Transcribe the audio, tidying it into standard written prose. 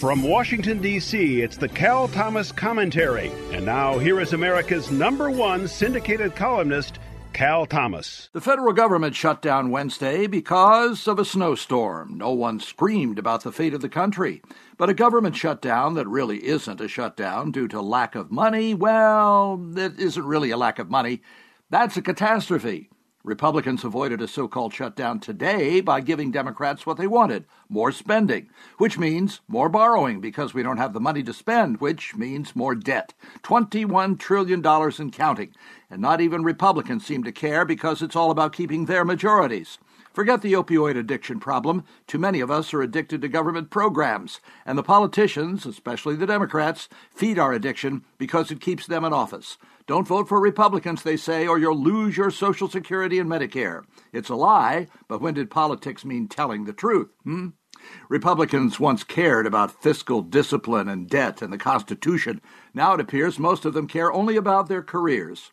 From Washington, D.C., it's the Cal Thomas Commentary. And now here is America's #1 syndicated columnist, Cal Thomas. The federal government shut down Wednesday because of a snowstorm. No one screamed about the fate of the country. But a government shutdown that really isn't a shutdown due to lack of money, well, it isn't really a lack of money. That's a catastrophe. Republicans avoided a so-called shutdown today by giving Democrats what they wanted, more spending, which means more borrowing because we don't have the money to spend, which means more debt. $21 trillion and counting. And not even Republicans seem to care because it's all about keeping their majorities. Forget the opioid addiction problem. Too many of us are addicted to government programs, and the politicians, especially the Democrats, feed our addiction because it keeps them in office. Don't vote for Republicans, they say, or you'll lose your Social Security and Medicare. It's a lie, but when did politics mean telling the truth? Republicans once cared about fiscal discipline and debt and the Constitution. Now it appears most of them care only about their careers.